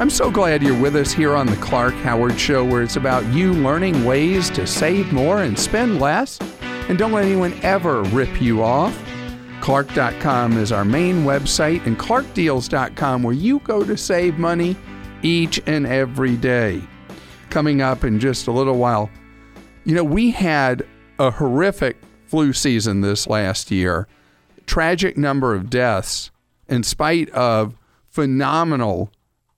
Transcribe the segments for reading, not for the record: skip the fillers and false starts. I'm so glad you're with us here on The Clark Howard Show, where it's about you learning ways to save more and spend less. And don't let anyone ever rip you off. Clark.com is our main website, and ClarkDeals.com, where you go to save money each and every day. Coming up in just a little while, you know, we had a horrific flu season this last year. Tragic number of deaths in spite of phenomenal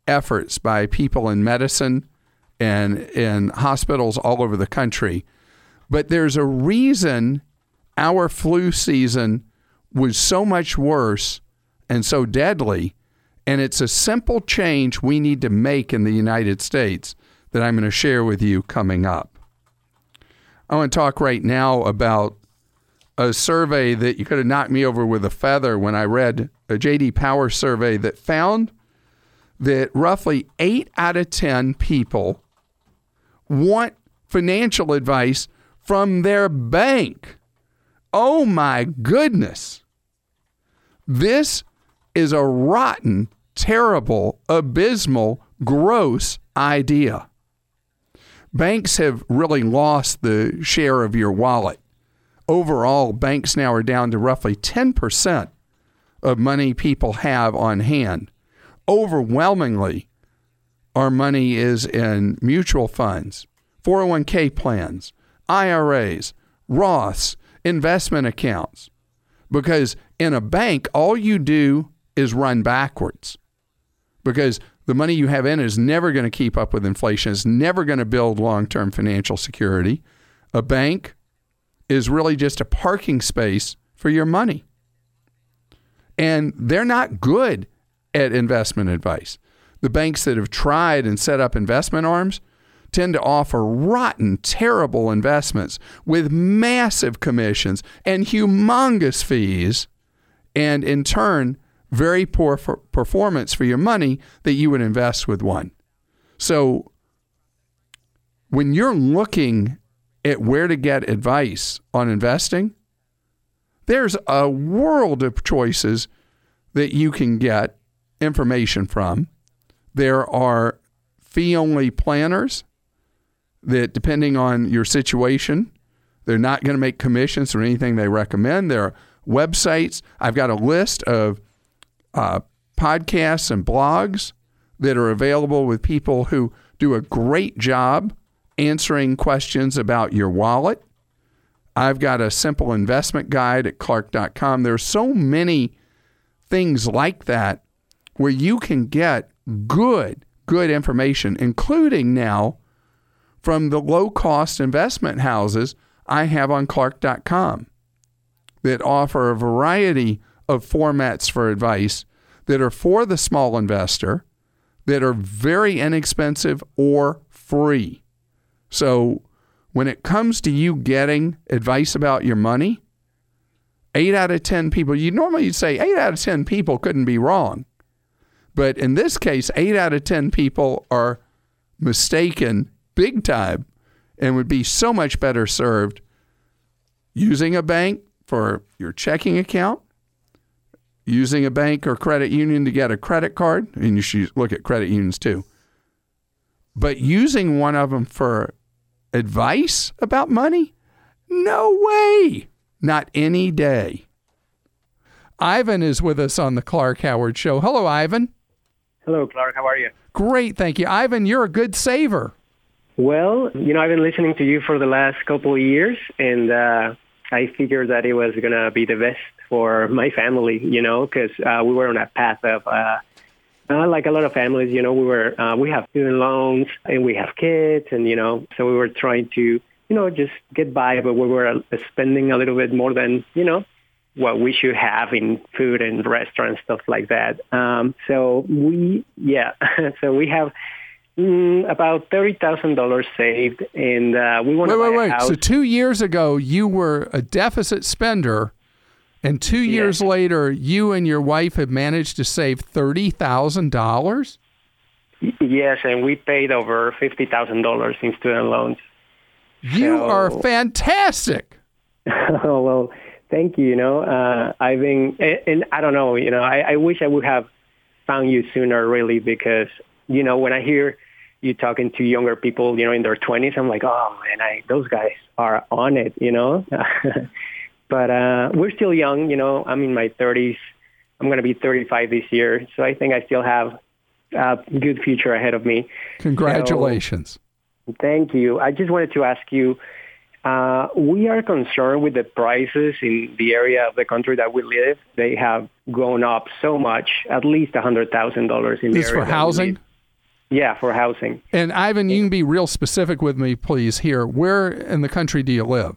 efforts by people in medicine and in hospitals all over the country. But there's a reason our flu season was so much worse and so deadly, and it's a simple change we need to make in the United States that I'm going to share with you coming up. I want to talk right now about a survey that you could have knocked me over with a feather when I read, a JD Power survey that found that roughly 8 out of 10 people want financial advice from their bank. Oh my goodness. This is a rotten, terrible, abysmal, gross idea. Banks have really lost the share of your wallet. Overall, banks now are down to roughly 10% of money people have on hand. Overwhelmingly, our money is in mutual funds, 401k plans, IRAs, Roths, investment accounts. Because in a bank, all you do is run backwards. Because the money you have in is never going to keep up with inflation. It's never going to build long-term financial security. A bank is really just a parking space for your money. And they're not good at investment advice. The banks that have tried and set up investment arms tend to offer rotten, terrible investments with massive commissions and humongous fees, and in turn, very poor performance for your money that you would invest with one. So when you're looking at where to get advice on investing, there's a world of choices that you can get information from. There are fee-only planners that, depending on your situation, they're not going to make commissions or anything they recommend. There are websites. I've got a list of podcasts and blogs that are available with people who do a great job answering questions about your wallet. I've got a simple investment guide at Clark.com. There are so many things like that where you can get good information, including now from the low-cost investment houses I have on Clark.com that offer a variety of formats for advice that are for the small investor, that are very inexpensive or free. So when it comes to you getting advice about your money, 8 out of 10 people, you normally say 8 out of 10 people couldn't be wrong. But in this case, 8 out of 10 people are mistaken big time and would be so much better served using a bank for your checking account, using a bank or credit union to get a credit card, and you should look at credit unions too, but using one of them for advice about money? No way. Not any day. Ivan is with us on the Clark Howard Show. Hello, Ivan. Hello, Clark. How are you? Great, thank you. Ivan, you're a good saver. Well, you know, I've been listening to you for the last couple of years, and I figured that it was going to be the best for my family, you know, because we were on a path of... like a lot of families, you know, we have student loans and we have kids, and, you know, so we were trying to, you know, just get by, but we were spending a little bit more than, you know, what we should have in food and restaurants, stuff like that. So we have about $30,000 saved, and we want to buy a house. So 2 years ago, you were a deficit spender. And 2 years later, you and your wife have managed to save $30,000? Yes, and we paid over $50,000 in student loans. You are fantastic. Oh, well, thank you. You know, I've been, and I don't know, you know, I wish I would have found you sooner, really, because you know, when I hear you talking to younger people, you know, in their 20s, I'm like, oh, man, those guys are on it, you know. But we're still young, you know. I'm in my 30s. I'm going to be 35 this year. So I think I still have a good future ahead of me. Congratulations. So, thank you. I just wanted to ask you, we are concerned with the prices in the area of the country that we live. They have gone up so much, at least $100,000 in the area. This for housing? Yeah, for housing. And Ivan, you can be real specific with me, please, here. Where in the country do you live?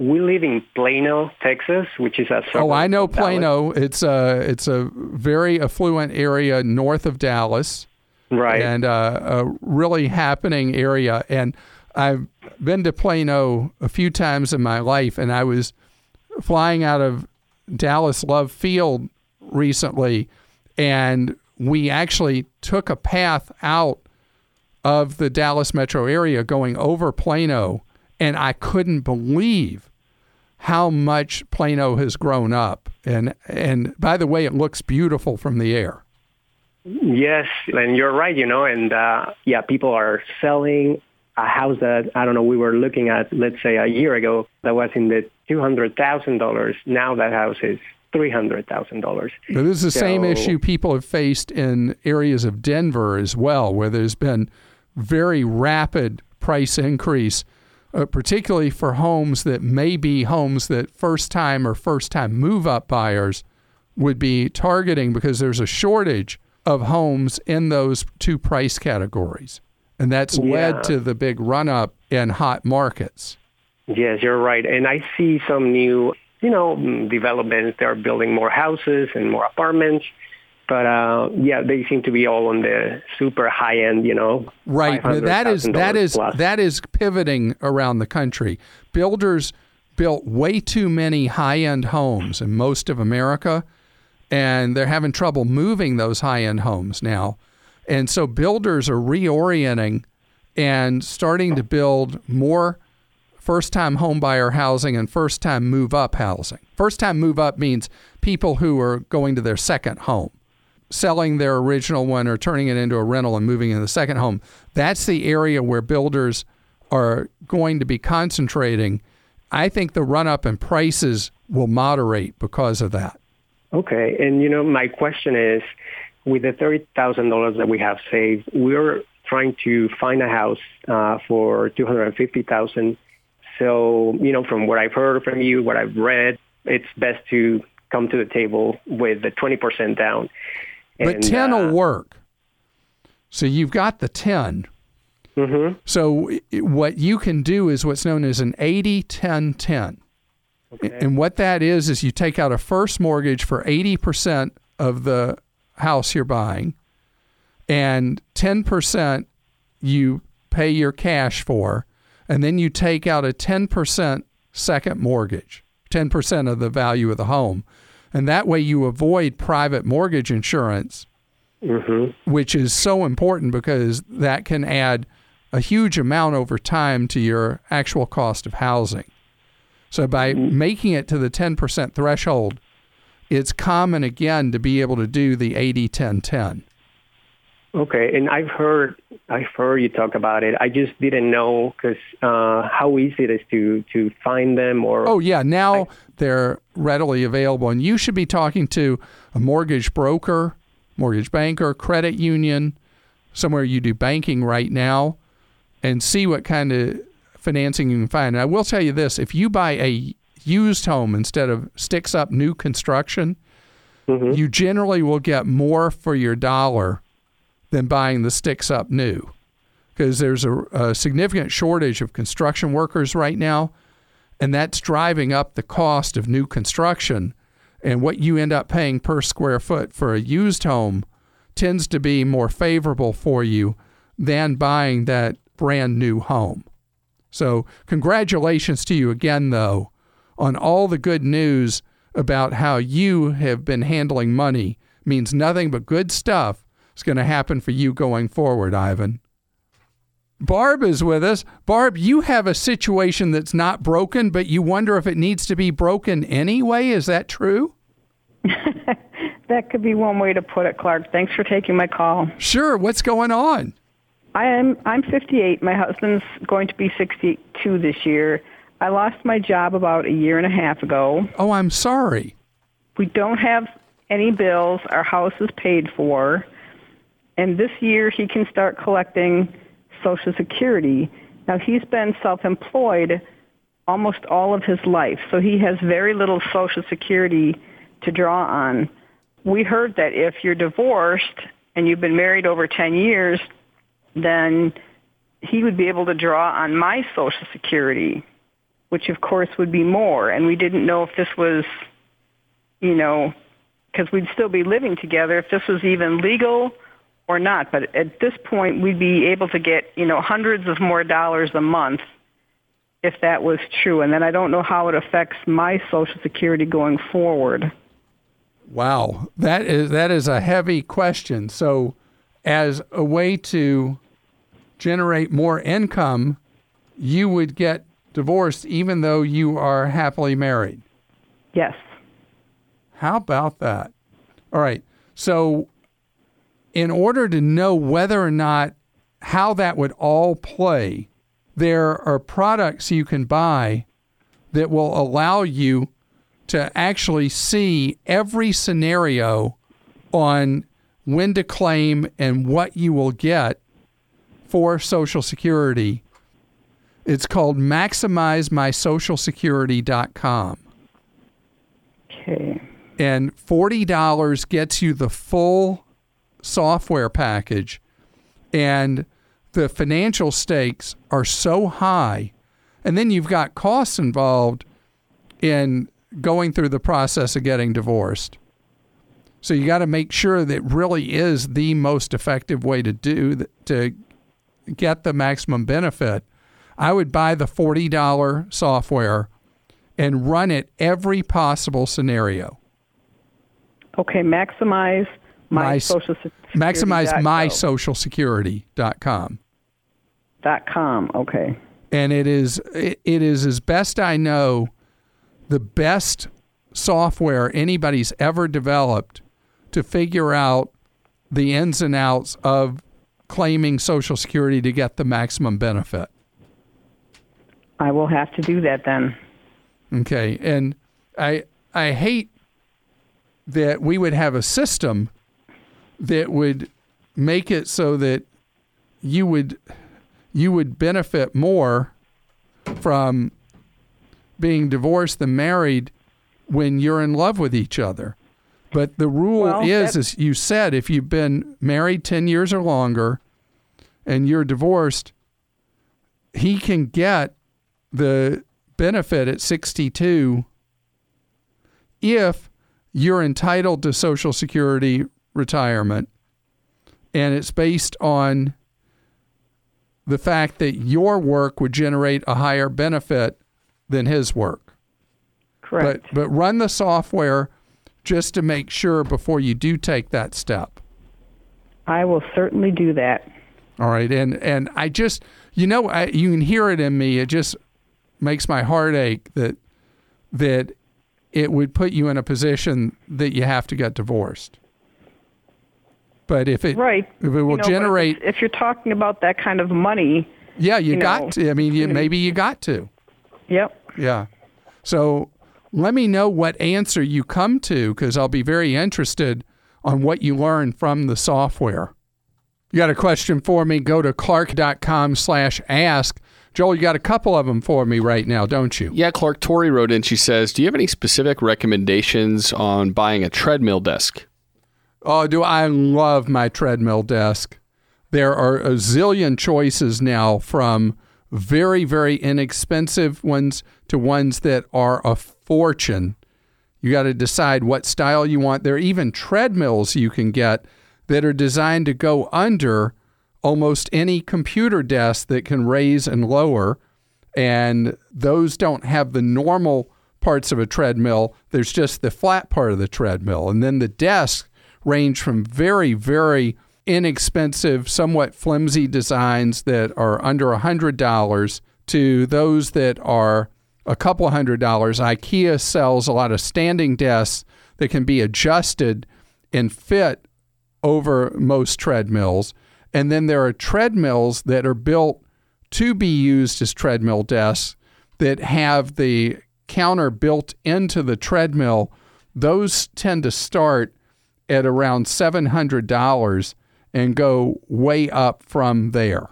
We live in Plano, Texas, which is a suburb. Oh, I know Plano. It's a very affluent area north of Dallas. Right. And a really happening area. And I've been to Plano a few times in my life, and I was flying out of Dallas Love Field recently, and we actually took a path out of the Dallas metro area going over Plano, and I couldn't believe how much Plano has grown up. And by the way, it looks beautiful from the air. Yes, and you're right, you know, and yeah, people are selling a house that, I don't know, we were looking at, let's say, a year ago, that was in the $200,000. Now that house is $300,000. This is the same issue people have faced in areas of Denver as well, where there's been very rapid price increase, particularly for homes that may be homes that first-time or first-time move-up buyers would be targeting, because there's a shortage of homes in those two price categories. And that's led to the big run-up in hot markets. Yes, you're right. And I see some new, you know, developments. They're building more houses and more apartments. But, yeah, they seem to be all on the super high end, you know. Right. That is pivoting around the country. Builders built way too many high-end homes in most of America, and they're having trouble moving those high-end homes now. And so builders are reorienting and starting to build more first-time homebuyer housing and first-time move-up housing. First-time move-up means people who are going to their second home, selling their original one or turning it into a rental and moving into the second home. That's the area where builders are going to be concentrating. I think the run-up in prices will moderate because of that. Okay. And, you know, my question is, with the $30,000 that we have saved, we're trying to find a house for $250,000. So, you know, from what I've heard from you, what I've read, it's best to come to the table with the 20% down. And, but 10 will work. So you've got the 10. Mm-hmm. So what you can do is what's known as an 80-10-10. Okay. And what that is you take out a first mortgage for 80% of the house you're buying, and 10% you pay your cash for, and then you take out a 10% second mortgage, 10% of the value of the home. And that way you avoid private mortgage insurance, mm-hmm. which is so important because that can add a huge amount over time to your actual cost of housing. So by making it to the 10% threshold, it's common, again, to be able to do the 80-10-10. Okay, and I've heard you talk about it. I just didn't know because how easy it is to find them. Or oh, yeah, now they're readily available. And you should be talking to a mortgage broker, mortgage banker, credit union, somewhere you do banking right now, and see what kind of financing you can find. And I will tell you this, if you buy a used home instead of sticks up new construction, mm-hmm. you generally will get more for your dollar than buying the sticks up new, because there's a significant shortage of construction workers right now, and that's driving up the cost of new construction. And what you end up paying per square foot for a used home tends to be more favorable for you than buying that brand new home. So congratulations to you again, though, on all the good news about how you have been handling money. Means nothing but good stuff is going to happen for you going forward, Ivan. Barb is with us. Barb, you have a situation that's not broken, but you wonder if it needs to be broken anyway. Is that true? That could be one way to put it, Clark. Thanks for taking my call. Sure. What's going on? I'm 58. My husband's going to be 62 this year. I lost my job about a year and a half ago. Oh, I'm sorry. We don't have any bills. Our house is paid for. And this year he can start collecting Social Security. Now, he's been self-employed almost all of his life, so he has very little Social Security to draw on. We heard that if you're divorced and you've been married over 10 years, then he would be able to draw on my Social Security, which, of course, would be more. And we didn't know if this was, you know, because we'd still be living together, if this was even legal or not. But at this point, we'd be able to get, you know, hundreds of more dollars a month if that was true. And then I don't know how it affects my Social Security going forward. Wow. That is a heavy question. So as a way to generate more income, you would get divorced even though you are happily married. Yes. How about that? All right. So in order to know whether or not how that would all play, there are products you can buy that will allow you to actually see every scenario on when to claim and what you will get for Social Security. It's called MaximizeMySocialSecurity.com. Okay. And $40 gets you the full software package, and the financial stakes are so high, and then you've got costs involved in going through the process of getting divorced. So you got to make sure that really is the most effective way to do that, to get the maximum benefit. I would buy the $40 software and run it every possible scenario. Okay, MaximizeMySocialSecurity.com. Okay. And it is, as best I know, the best software anybody's ever developed to figure out the ins and outs of claiming Social Security to get the maximum benefit. I will have to do that then. Okay. And I hate that we would have a system that would make it so that you would benefit more from being divorced than married when you're in love with each other. But the rule is, as you said, if you've been married 10 years or longer and you're divorced, he can get the benefit at 62 if you're entitled to Social Security retirement, and it's based on the fact that your work would generate a higher benefit than his work. Correct. But run the software just to make sure before you do take that step. I will certainly do that. All right. And I just, you can hear it in me. It just makes my heart ache that it would put you in a position that you have to get divorced. But if it will generate... If you're talking about that kind of money... Yeah, you got to. I mean, maybe you got to. Yep. Yeah. So let me know what answer you come to, because I'll be very interested on what you learn from the software. You got a question for me? Go to Clark.com/ask. Joel, you got a couple of them for me right now, don't you? Yeah, Clark. Tori wrote in. She says, do you have any specific recommendations on buying a treadmill desk? Oh, do I love my treadmill desk. There are a zillion choices now, from very, very inexpensive ones to ones that are a fortune. You got to decide what style you want. There are even treadmills you can get that are designed to go under almost any computer desk that can raise and lower, and those don't have the normal parts of a treadmill. There's just the flat part of the treadmill, and then the desk range from very, very inexpensive, somewhat flimsy designs that are under $100 to those that are a couple $100. IKEA sells a lot of standing desks that can be adjusted and fit over most treadmills. And then there are treadmills that are built to be used as treadmill desks that have the counter built into the treadmill. Those tend to start at around $700 and go way up from there.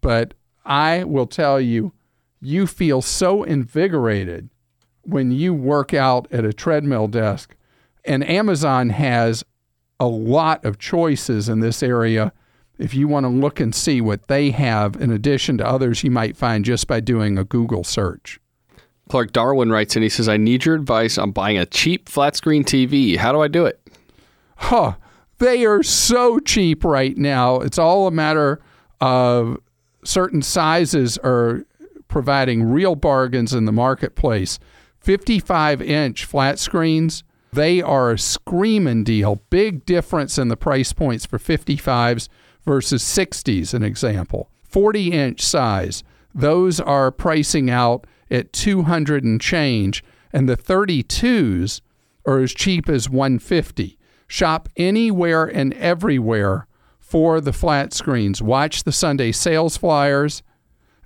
But I will tell you, you feel so invigorated when you work out at a treadmill desk. And Amazon has a lot of choices in this area. If you want to look and see what they have, in addition to others you might find just by doing a Google search. Clark, Darwin writes in, he says, I need your advice on buying a cheap flat screen TV. How do I do it? Huh. They are so cheap right now. It's all a matter of certain sizes are providing real bargains in the marketplace. 55-inch flat screens, they are a screaming deal. Big difference in the price points for 55s versus 60s, an example. 40-inch size, those are pricing out at $200 and change, and the 32s are as cheap as $150. Shop anywhere and everywhere for the flat screens. Watch the Sunday sales flyers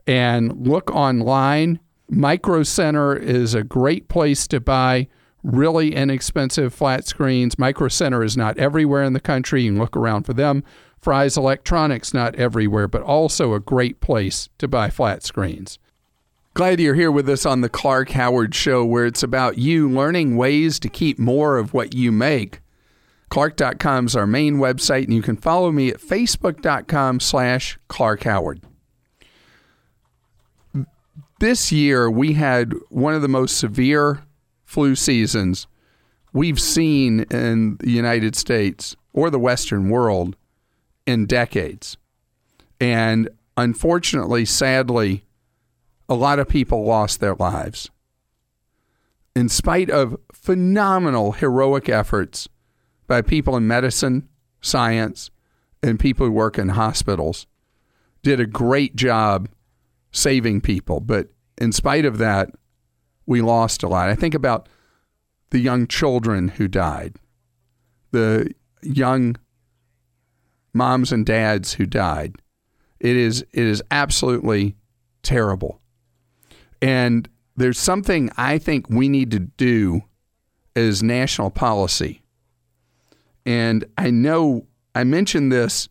and look online. Micro Center is a great place to buy really inexpensive flat screens. Micro Center is not everywhere in the country. You can look around for them. Fry's Electronics, not everywhere, but also a great place to buy flat screens. Glad you're here with us on the Clark Howard Show, where it's about you learning ways to keep more of what you make. Clark.com is our main website, and you can follow me at facebook.com/Clark Howard. This year, we had one of the most severe flu seasons we've seen in the United States or the Western world in decades. And unfortunately, sadly, a lot of people lost their lives. In spite of phenomenal heroic efforts by people in medicine, science, and people who work in hospitals, did a great job saving people. But in spite of that, we lost a lot. I think about the young children who died, the young moms and dads who died. It is absolutely terrible. And there's something I think we need to do as national policy. And I know I mentioned this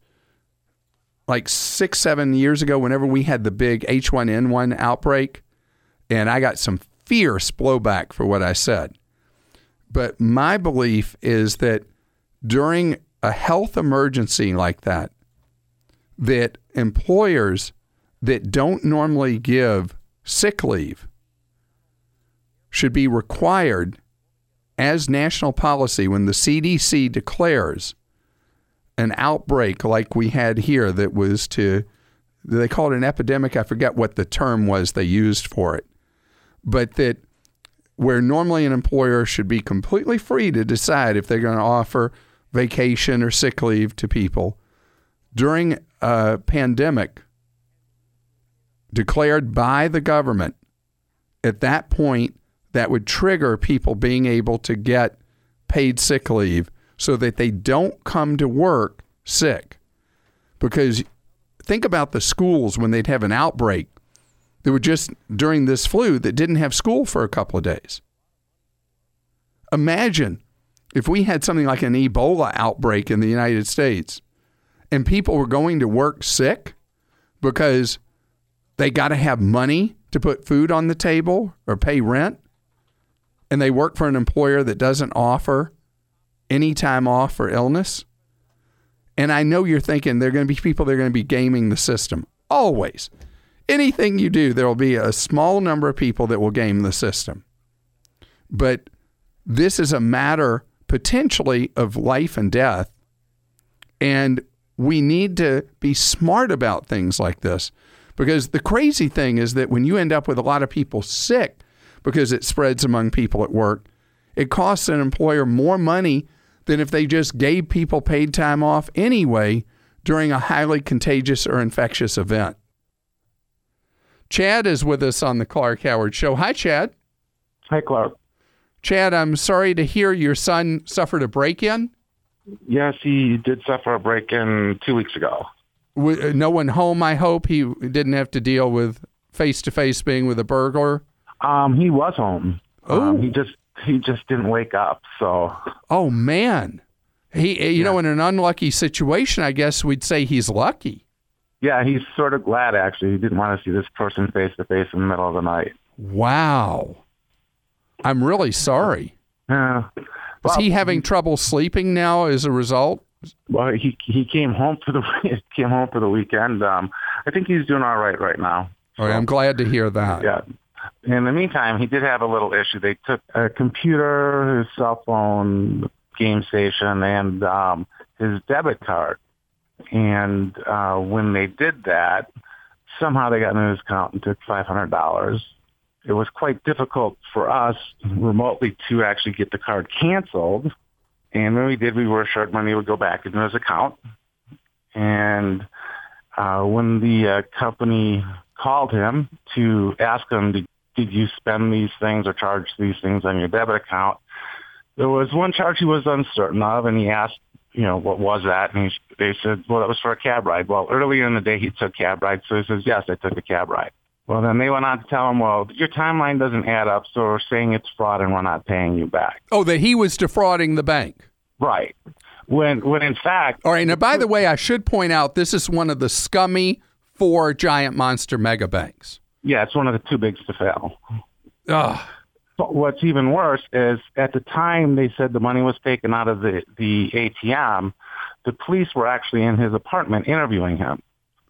like 6-7 years ago whenever we had the big H1N1 outbreak, and I got some fierce blowback for what I said. But my belief is that during a health emergency like that, that employers that don't normally give sick leave should be required as national policy, when the CDC declares an outbreak like we had here that was to, they called it an epidemic, I forget what the term was they used for it, but that where normally an employer should be completely free to decide if they're going to offer vacation or sick leave to people, during a pandemic declared by the government, at that point, that would trigger people being able to get paid sick leave so that they don't come to work sick. Because think about the schools when they'd have an outbreak. They were just during this flu that didn't have school for a couple of days. Imagine if we had something like an Ebola outbreak in the United States and people were going to work sick because they got to have money to put food on the table or pay rent, and they work for an employer that doesn't offer any time off for illness. And I know you're thinking there are going to be people that are going to be gaming the system. Always. Anything you do, there will be a small number of people that will game the system. But this is a matter potentially of life and death. And we need to be smart about things like this, because the crazy thing is that when you end up with a lot of people sick, because it spreads among people at work, it costs an employer more money than if they just gave people paid time off anyway during a highly contagious or infectious event. Chad is with us on the Clark Howard Show. Hi, Chad. Hi, Clark. Chad, I'm sorry to hear your son suffered a break-in. Yes, he did suffer a break-in 2 weeks ago. No one home, I hope? He didn't have to deal with face-to-face being with a burglar? He was home. He just didn't wake up, so. Oh, man. You know, in an unlucky situation, I guess we'd say he's lucky. Yeah, he's sort of glad, actually. He didn't want to see this person face-to-face in the middle of the night. Wow. I'm really sorry. Yeah. Well, is he having trouble sleeping now as a result? Well, he came home for the weekend. I think he's doing all right now. All right, I'm glad to hear that. Yeah. In the meantime, he did have a little issue. They took a computer, his cell phone, game station, and his debit card. And when they did that, somehow they got into his account and took $500. It was quite difficult for us remotely to actually get the card canceled. And when we did, we were assured money would go back into his account. And when the company called him to ask him, did you spend these things or charge these things on your debit account? There was one charge he was uncertain of, and he asked, what was that? And they said, well, that was for a cab ride. Well, earlier in the day, he took cab rides, so he says, yes, I took a cab ride. Well, then they went on to tell him, well, your timeline doesn't add up, so we're saying it's fraud and we're not paying you back. Oh, that he was defrauding the bank. Right. When in fact... All right, now, by the way, I should point out, this is one of the scummy four giant monster mega banks. Yeah, it's one of the too bigs to fail. Ugh. But what's even worse is at the time they said the money was taken out of the ATM, the police were actually in his apartment interviewing him.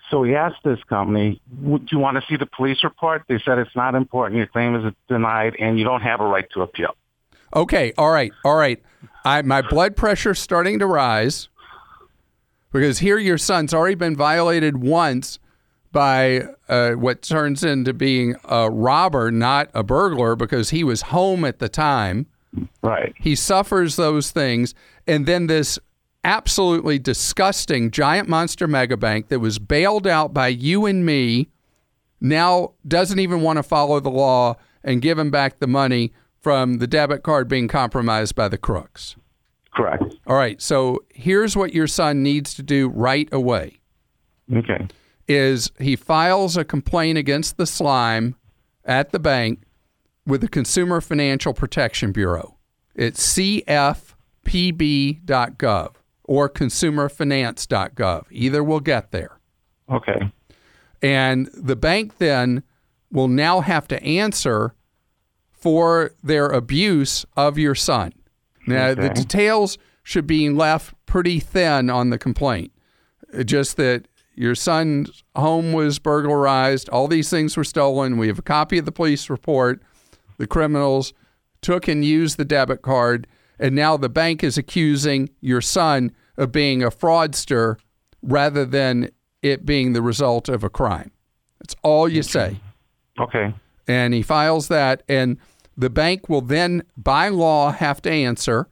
So he asked this company, do you want to see the police report? They said it's not important. Your claim is denied, and you don't have a right to appeal. Okay, all right. My blood pressure's starting to rise because here your son's already been violated once by what turns into being a robber, not a burglar, because he was home at the time. Right. He suffers those things, and then this absolutely disgusting giant monster mega bank that was bailed out by you and me now doesn't even want to follow the law and give him back the money from the debit card being compromised by the crooks. Correct. All right. So here's what your son needs to do right away. Okay. Is he files a complaint against the slime at the bank with the Consumer Financial Protection Bureau. It's CFPB.gov. or consumerfinance.gov. Either will get there. Okay. And the bank then will now have to answer for their abuse of your son. Now, okay. The details should be left pretty thin on the complaint. Just that your son's home was burglarized, all these things were stolen, we have a copy of the police report, the criminals took and used the debit card, and now the bank is accusing your son of being a fraudster rather than it being the result of a crime. That's all you say. Okay. And he files that, and the bank will then, by law, have to answer.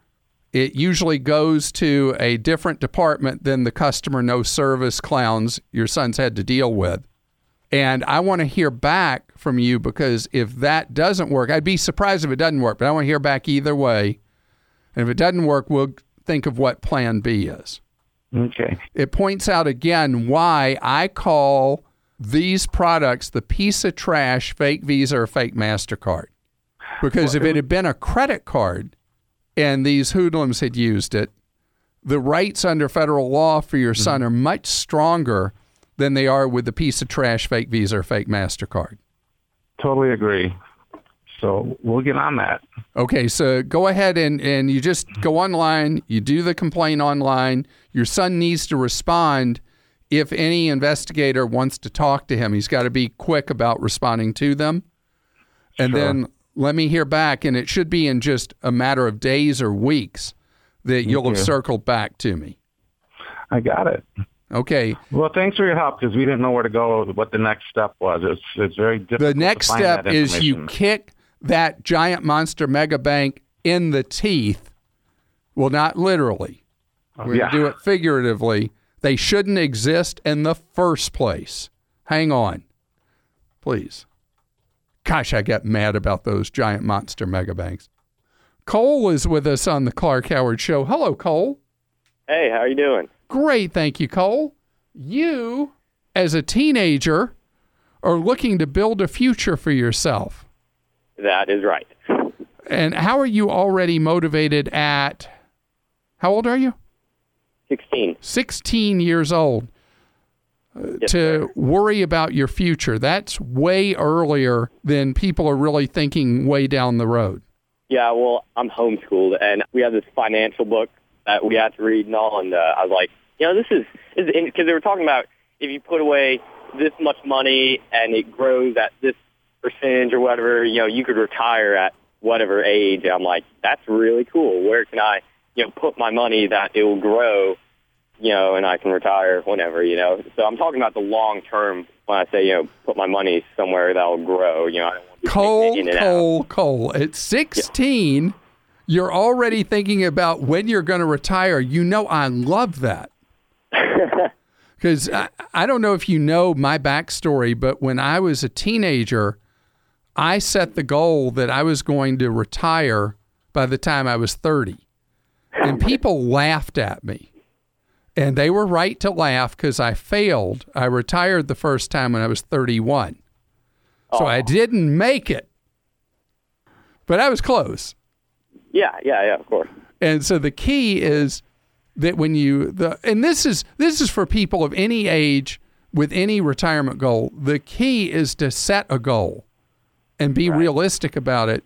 It usually goes to a different department than the customer no service clowns your son's had to deal with. And I want to hear back from you because if that doesn't work, I'd be surprised if it doesn't work, but I want to hear back either way. And if it doesn't work, we'll think of what plan B is. Okay. It points out again why I call these products the piece of trash, fake Visa or fake MasterCard. Because if it had been a credit card and these hoodlums had used it, the rights under federal law for your son are much stronger than they are with the piece of trash, fake Visa or fake MasterCard. Totally agree. So we'll get on that. Okay, so go ahead and you just go online, you do the complaint online. Your son needs to respond if any investigator wants to talk to him. He's got to be quick about responding to them. And sure. Then let me hear back, and it should be in just a matter of days or weeks that you'll have circled back to me. I got it. Okay. Well, thanks for your help because we didn't know where to go, what the next step was. It's very difficult. The next to find step that is you kick that giant monster mega bank in the teeth. Well, not literally. We're going to do it figuratively. They shouldn't exist in the first place. Hang on, please. Gosh, I get mad about those giant monster mega banks. Cole is with us on the Clark Howard Show. Hello, Cole. Hey, how are you doing? Great, thank you, Cole. You, as a teenager, are looking to build a future for yourself. That is right. And how are you already motivated at, how old are you? 16. 16 years old. Yes, to worry about your future. That's way earlier than people are really thinking way down the road. Yeah, well, I'm homeschooled, and we have this financial book that we have to read and all, and I was like, you know, this is because they were talking about if you put away this much money and it grows at this percentage or whatever, you know, you could retire at whatever age. And I'm like, that's really cool. Where can I, you know, put my money that it will grow, you know, and I can retire whenever, you know. So I'm talking about the long term when I say, you know, put my money somewhere that will grow, you know. I don't want to Cole. At 16, yeah, you're already thinking about when you're going to retire. You know, I love that. Because I don't know if you know my backstory, but when I was a teenager, I set the goal that I was going to retire by the time I was 30. And people laughed at me. And they were right to laugh because I failed. I retired the first time when I was 31. So I didn't make it. But I was close. Yeah, of course. And so the key is that when you, this is for people of any age with any retirement goal, the key is to set a goal and be realistic about it.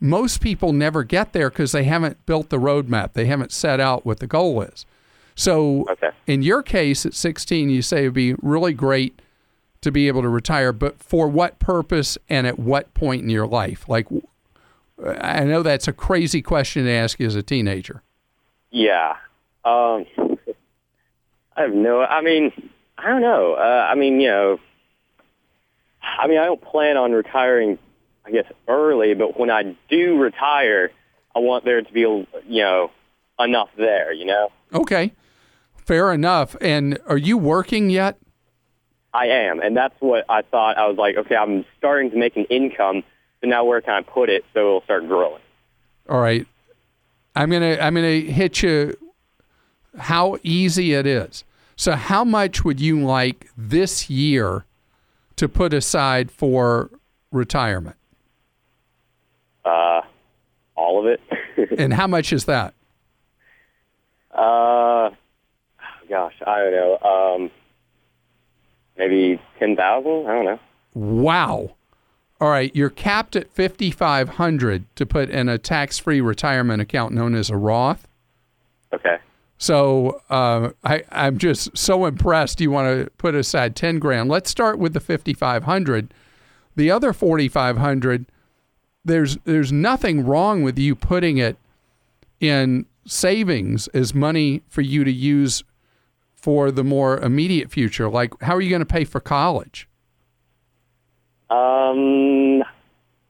Most people never get there because they haven't built the roadmap. They haven't set out what the goal is. So in your case, at 16, you say it would be really great to be able to retire, but for what purpose and at what point in your life? Like, I know that's a crazy question to ask as a teenager. Yeah. I don't know. I don't plan on retiring, I guess, early, but when I do retire, I want there to be, you know, enough there, you know? Okay. Fair enough. And are you working yet? I am. And that's what I thought. I was like, okay, I'm starting to make an income, so now where can I put it so it'll start growing? All right. I'm gonna hit you how easy it is. So how much would you like this year to put aside for retirement? All of it. And how much is that? I don't know. Maybe 10,000. I don't know. Wow. All right, you're capped at 5,500 to put in a tax-free retirement account known as a Roth. Okay. So I'm just so impressed. You want to put aside 10 grand. Let's start with the 5,500. The other 4,500. There's nothing wrong with you putting it in savings as money for you to use for the more immediate future. Like, how are you going to pay for college?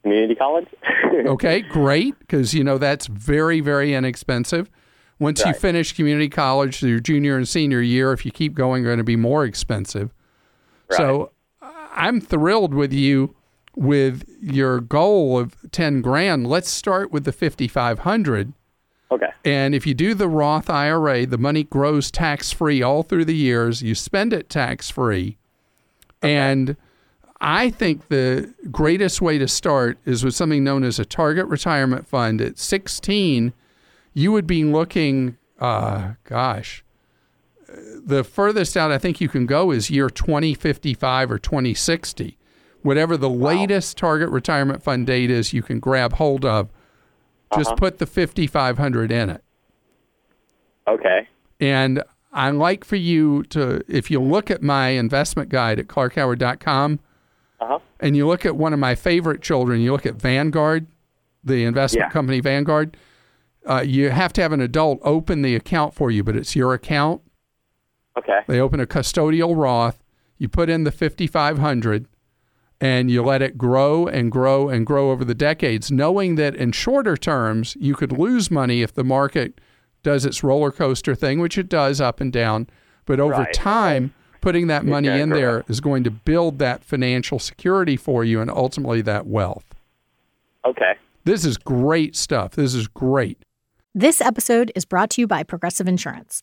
Community college. Okay, great, because, you know, that's very, very inexpensive. Once you finish community college, your junior and senior year, if you keep going, you're going to be more expensive. Right. So I'm thrilled with you with your goal of 10 grand. Let's start with the 5,500. Okay. And if you do the Roth IRA, the money grows tax-free all through the years. You spend it tax-free. Okay. And I think the greatest way to start is with something known as a target retirement fund. At 16, you would be looking, the furthest out I think you can go is year 2055 or 2060. Whatever the latest target retirement fund date is, you can grab hold of. Just put the 5,500 in it. Okay. And I'd like for you to, if you look at my investment guide at ClarkHoward.com, and you look at one of my favorite children, you look at Vanguard, the investment company Vanguard, you have to have an adult open the account for you, but it's your account. Okay. They open a custodial Roth. You put in the 5,500. And you let it grow and grow and grow over the decades, knowing that in shorter terms, you could lose money if the market does its roller coaster thing, which it does up and down. But over time, putting that money in there is going to build that financial security for you and ultimately that wealth. Okay. This is great stuff. This is great. This episode is brought to you by Progressive Insurance.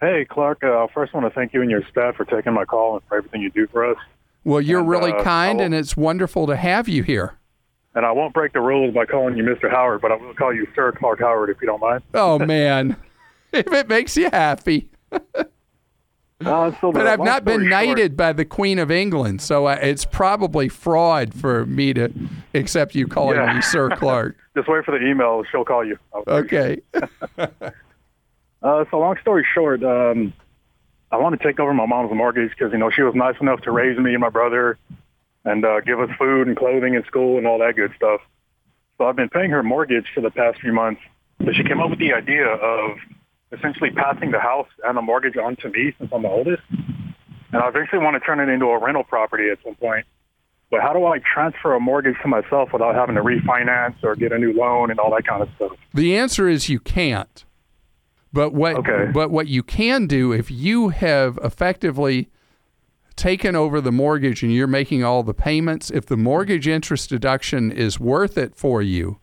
Hey, Clark. I first want to thank you and your staff for taking my call and for everything you do for us. Well, you're really kind, and it's wonderful to have you here. And I won't break the rules by calling you Mr. Howard, but I will call you Sir Clark Howard if you don't mind. Oh, man. If it makes you happy. But I've not been knighted by the Queen of England, so it's probably fraud for me to accept you calling me Sir Clark. Just wait for the email. She'll call you. Okay. So long story short, I want to take over my mom's mortgage because, you know, she was nice enough to raise me and my brother and give us food and clothing and school and all that good stuff. So I've been paying her mortgage for the past few months. So she came up with the idea of essentially passing the house and the mortgage on to me since I'm the oldest. And I eventually want to turn it into a rental property at some point. But how do I transfer a mortgage to myself without having to refinance or get a new loan and all that kind of stuff? The answer is you can't. But what you can do, if you have effectively taken over the mortgage and you're making all the payments, if the mortgage interest deduction is worth it for you,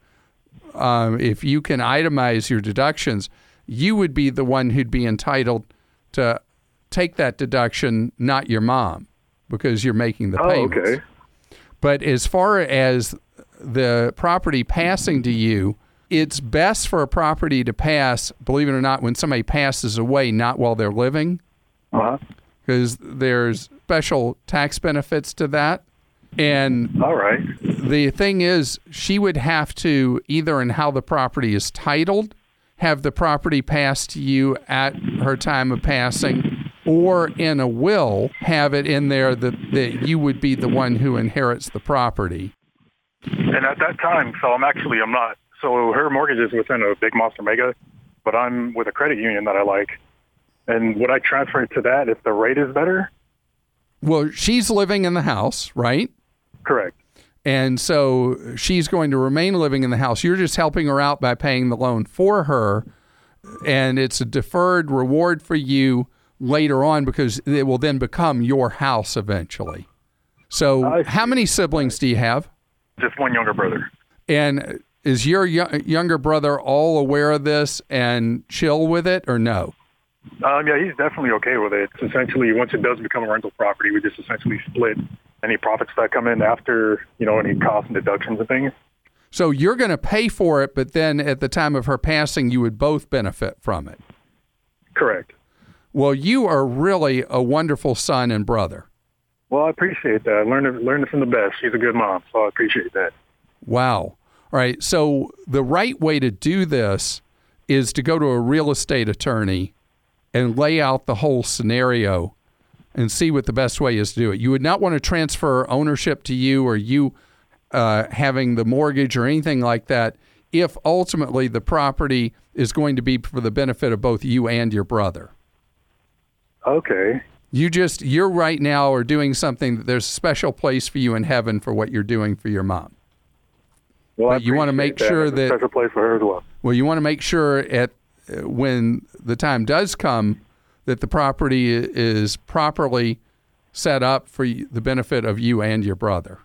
if you can itemize your deductions, you would be the one who'd be entitled to take that deduction, not your mom, because you're making the payments. Okay. But as far as the property passing to you, it's best for a property to pass, believe it or not, when somebody passes away, not while they're living, because there's special tax benefits to that. And all right. The thing is, she would have to, either in how the property is titled, have the property passed to you at her time of passing, or in a will, have it in there that you would be the one who inherits the property. And at that time, I'm not. So her mortgage is within a big monster mega, but I'm with a credit union that I like. And would I transfer it to that if the rate is better? Well, she's living in the house, right? Correct. And so she's going to remain living in the house. You're just helping her out by paying the loan for her. And it's a deferred reward for you later on because it will then become your house eventually. So how many siblings do you have? Just one younger brother. And is your younger brother all aware of this and chill with it or no? Yeah, he's definitely okay with it. It's essentially, once it does become a rental property, we just essentially split any profits that come in after, you know, any costs and deductions and things. So you're going to pay for it, but then at the time of her passing, you would both benefit from it. Correct. Well, you are really a wonderful son and brother. Well, I appreciate that. Learned it from the best. She's a good mom, so I appreciate that. Wow. All right, so the right way to do this is to go to a real estate attorney and lay out the whole scenario and see what the best way is to do it. You would not want to transfer ownership to you or you having the mortgage or anything like that if ultimately the property is going to be for the benefit of both you and your brother. Okay. You're right now are doing something that there's a special place for you in heaven for what you're doing for your mom. Well, but you want to make sure that special place for her as well. Well, you want to make sure at when the time does come that the property is properly set up for the benefit of you and your brother.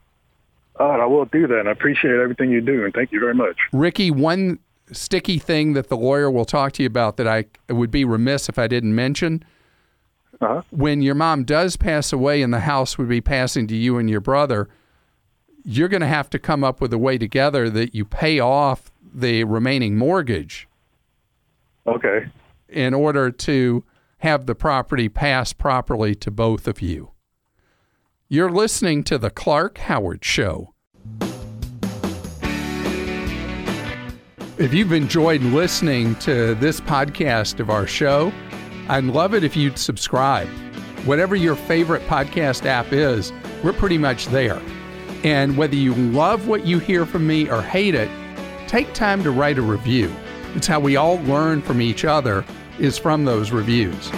I will do that. And I appreciate everything you do, and thank you very much, Ricky. One sticky thing that the lawyer will talk to you about that I would be remiss if I didn't mention: when your mom does pass away, and the house would be passing to you and your brother, you're going to have to come up with a way together that you pay off the remaining mortgage. Okay. In order to have the property passed properly to both of you. You're listening to The Clark Howard Show. If you've enjoyed listening to this podcast of our show, I'd love it if you'd subscribe. Whatever your favorite podcast app is, we're pretty much there. And whether you love what you hear from me or hate it, take time to write a review. It's how we all learn from each other, is from those reviews.